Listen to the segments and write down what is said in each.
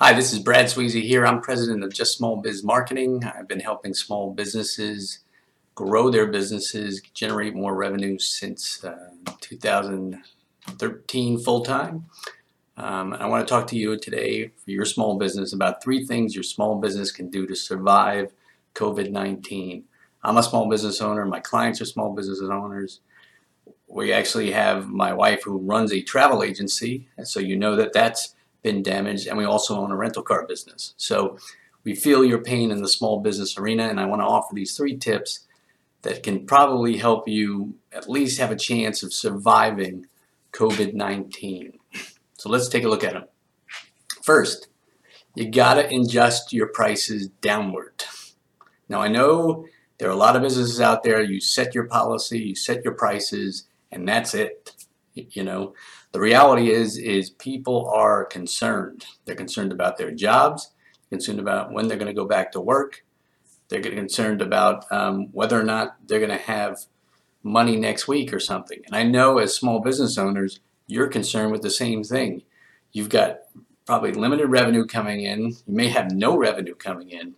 Hi, this is Brad Sweezy here. I'm president of Just Small Biz Marketing. I've been helping small businesses grow their businesses, generate more revenue since 2013 full-time. I want to talk to you today for your small business about three things your small business can do to survive COVID-19. I'm a small business owner. My clients are small business owners. We actually have my wife who runs a travel agency, so you know that's been damaged, and we also own a rental car business. So we feel your pain in the small business arena, and I want to offer these three tips that can probably help you at least have a chance of surviving COVID-19. So let's take a look at them. First, you gotta adjust your prices downward. Now I know there are a lot of businesses out there, you set your policy, you set your prices, and that's it. You know, the reality is people are concerned. They're concerned about their jobs, concerned about when they're going to go back to work. They're concerned about whether or not they're going to have money next week or something. And I know as small business owners, you're concerned with the same thing. You've got probably limited revenue coming in. You may have no revenue coming in,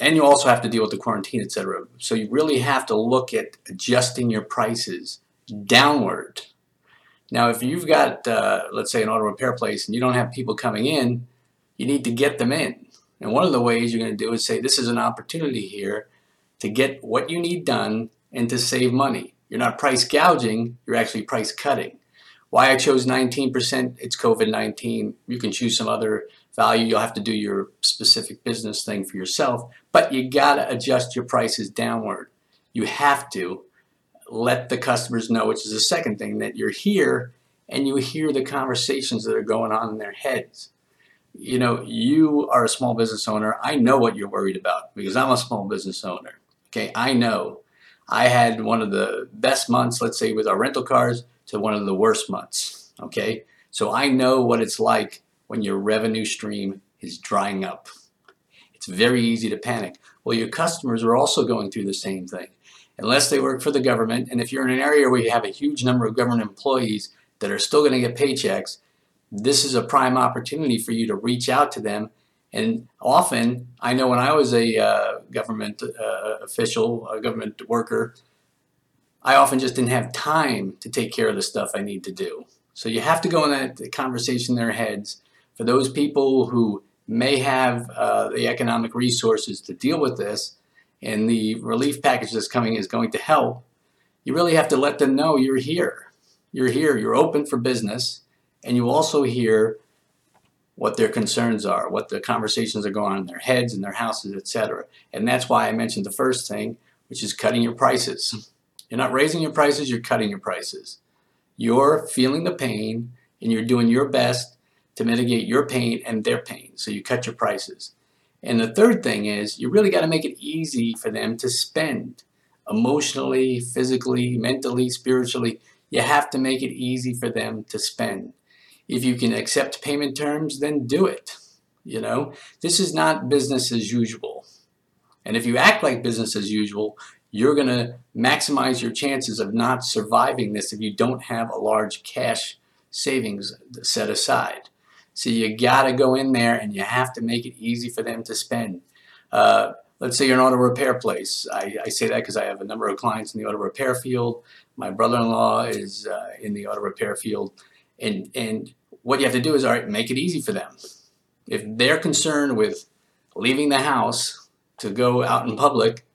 and you also have to deal with the quarantine, et cetera. So you really have to look at adjusting your prices downward. Now, if you've got, let's say, an auto repair place and you don't have people coming in, you need to get them in. And one of the ways you're going to do is say, this is an opportunity here to get what you need done and to save money. You're not price gouging, you're actually price cutting. Why I chose 19%, it's COVID-19. You can choose some other value. You'll have to do your specific business thing for yourself, but you got to adjust your prices downward. You have to let the customers know, which is the second thing, that you're here and you hear the conversations that are going on in their heads. You know, you are a small business owner. I know what you're worried about because I'm a small business owner. Okay, I know. I had one of the best months, let's say, with our rental cars to one of the worst months. Okay, so I know what it's like when your revenue stream is drying up. It's very easy to panic. Well, your customers are also going through the same thing, unless they work for the government. And if you're in an area where you have a huge number of government employees that are still going to get paychecks, this is a prime opportunity for you to reach out to them. And often, I know when I was a government official, a government worker, I often just didn't have time to take care of the stuff I need to do. So you have to go in that conversation in their heads. For those people who may have the economic resources to deal with this, and the relief package that's coming is going to help, you really have to let them know you're here. You're here, you're open for business, and you also hear what their concerns are, what the conversations are going on in their heads, in their houses, etc. And that's why I mentioned the first thing, which is cutting your prices. You're not raising your prices, you're cutting your prices. You're feeling the pain, and you're doing your best to mitigate your pain and their pain, so you cut your prices. And the third thing is you really got to make it easy for them to spend emotionally, physically, mentally, spiritually. You have to make it easy for them to spend. If you can accept payment terms, then do it. You know, this is not business as usual. And if you act like business as usual, you're going to maximize your chances of not surviving this if you don't have a large cash savings set aside. So you got to go in there and you have to make it easy for them to spend. Let's say you're an auto repair place. I say that because I have a number of clients in the auto repair field. My brother-in-law is in the auto repair field. And what you have to do is, all right, make it easy for them. If they're concerned with leaving the house to go out in public,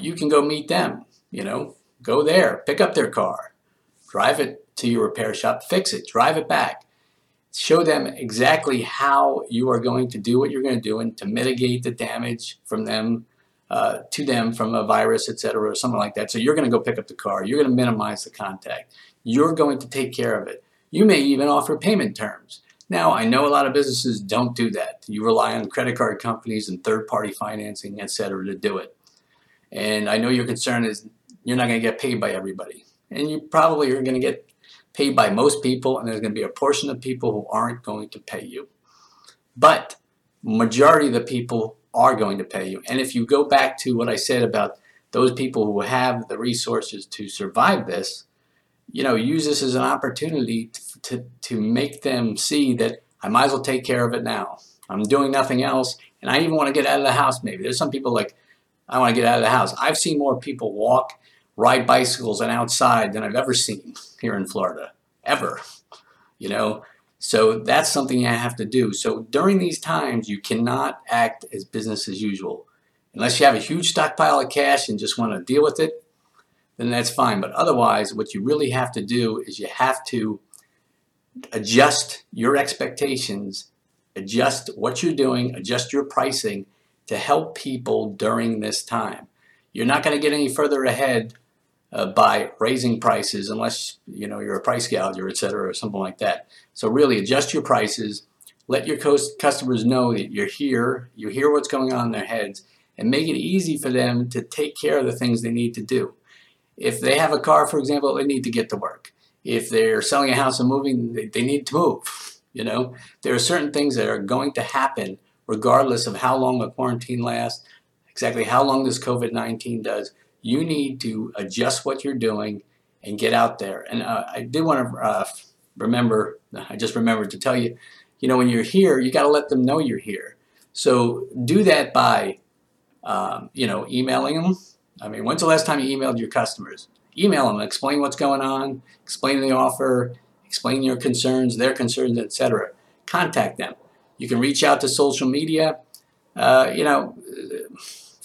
you can go meet them, you know. Go there, pick up their car, drive it to your repair shop, fix it, drive it back. Show them exactly how you are going to do what you're going to do and to mitigate the damage from them to them from a virus, etc., or something like that. So you're going to go pick up the car. You're going to minimize the contact. You're going to take care of it. You may even offer payment terms. Now, I know a lot of businesses don't do that. You rely on credit card companies and third-party financing, etc., to do it. And I know your concern is you're not going to get paid by everybody. And you probably are going to get paid by most people, and there's going to be a portion of people who aren't going to pay you. But majority of the people are going to pay you. And if you go back to what I said about those people who have the resources to survive this, you know, use this as an opportunity to make them see that I might as well take care of it now. I'm doing nothing else, and I even want to get out of the house maybe. There's some people like, I want to get out of the house. I've seen more people walk, ride bicycles, and outside than I've ever seen here in Florida, ever, you know. So that's something you have to do. So during these times, you cannot act as business as usual. Unless you have a huge stockpile of cash and just want to deal with it, then that's fine. But otherwise, what you really have to do is you have to adjust your expectations, adjust what you're doing, adjust your pricing to help people during this time. You're not going to get any further ahead by raising prices unless, you know, you're a price gouger, et cetera, or something like that. So really adjust your prices, let your customers know that you're here, you hear what's going on in their heads, and make it easy for them to take care of the things they need to do. If they have a car, for example, they need to get to work. If they're selling a house and moving, they need to move. You know, there are certain things that are going to happen regardless of how long the quarantine lasts, exactly how long this COVID-19 does. You need to adjust what you're doing and get out there. And I did want to remember, I just remembered to tell you, you know, when you're here, you got to let them know you're here. So do that by, you know, emailing them. I mean, when's the last time you emailed your customers? Email them, explain what's going on, explain the offer, explain your concerns, their concerns, etc. Contact them. You can reach out to social media, you know,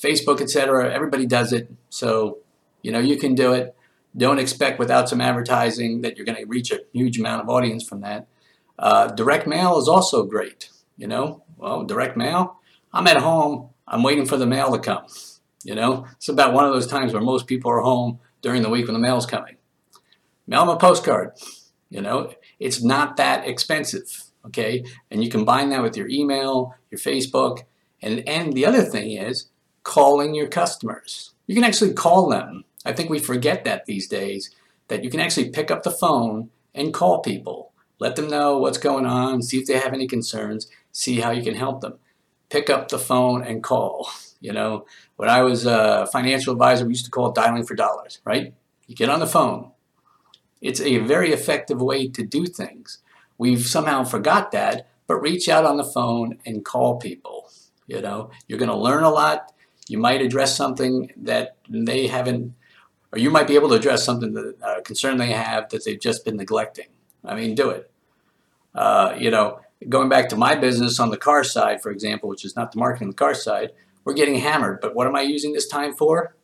Facebook, etc. Everybody does it. So, you know, you can do it. Don't expect without some advertising that you're going to reach a huge amount of audience from that. Direct mail is also great. You know, well, direct mail. I'm at home. I'm waiting for the mail to come. You know, it's about one of those times where most people are home during the week when the mail's coming. Mail them a postcard. You know, it's not that expensive. Okay. And you combine that with your email, your Facebook. And the other thing is calling your customers. You can actually call them. I think we forget that these days, that you can actually pick up the phone and call people. Let them know what's going on, see if they have any concerns, see how you can help them. Pick up the phone and call. You know, when I was a financial advisor, we used to call dialing for dollars, right? You get on the phone. It's a very effective way to do things. We've somehow forgot that, but reach out on the phone and call people. You know, you're going to learn a lot. You might address something that they haven't, or you might be able to address something, that concern they have that they've just been neglecting. I mean, do it. You know, going back to my business on the car side, for example, which is not the marketing, the car side, we're getting hammered. But what am I using this time for?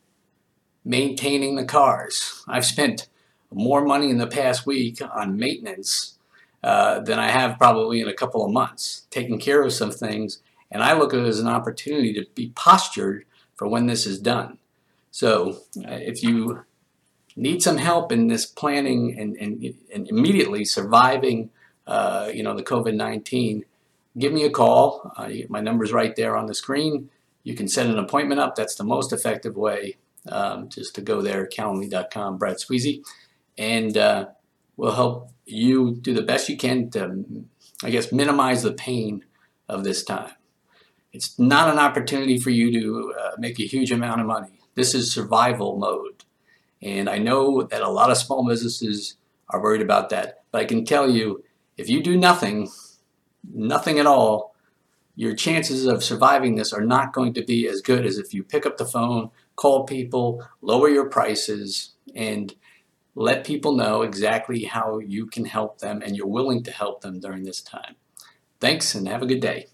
Maintaining the cars. I've spent more money in the past week on maintenance than I have probably in a couple of months, taking care of some things. And I look at it as an opportunity to be postured for when this is done. So if you need some help in this planning and immediately surviving, you know, the COVID-19, give me a call. My number's right there on the screen. You can set an appointment up. That's the most effective way, just to go there, calendly.com, Brad Sweezy. And we'll help you do the best you can to, I guess, minimize the pain of this time. It's not an opportunity for you to make a huge amount of money. This is survival mode. And I know that a lot of small businesses are worried about that. But I can tell you, if you do nothing, nothing at all, your chances of surviving this are not going to be as good as if you pick up the phone, call people, lower your prices, and let people know exactly how you can help them and you're willing to help them during this time. Thanks and have a good day.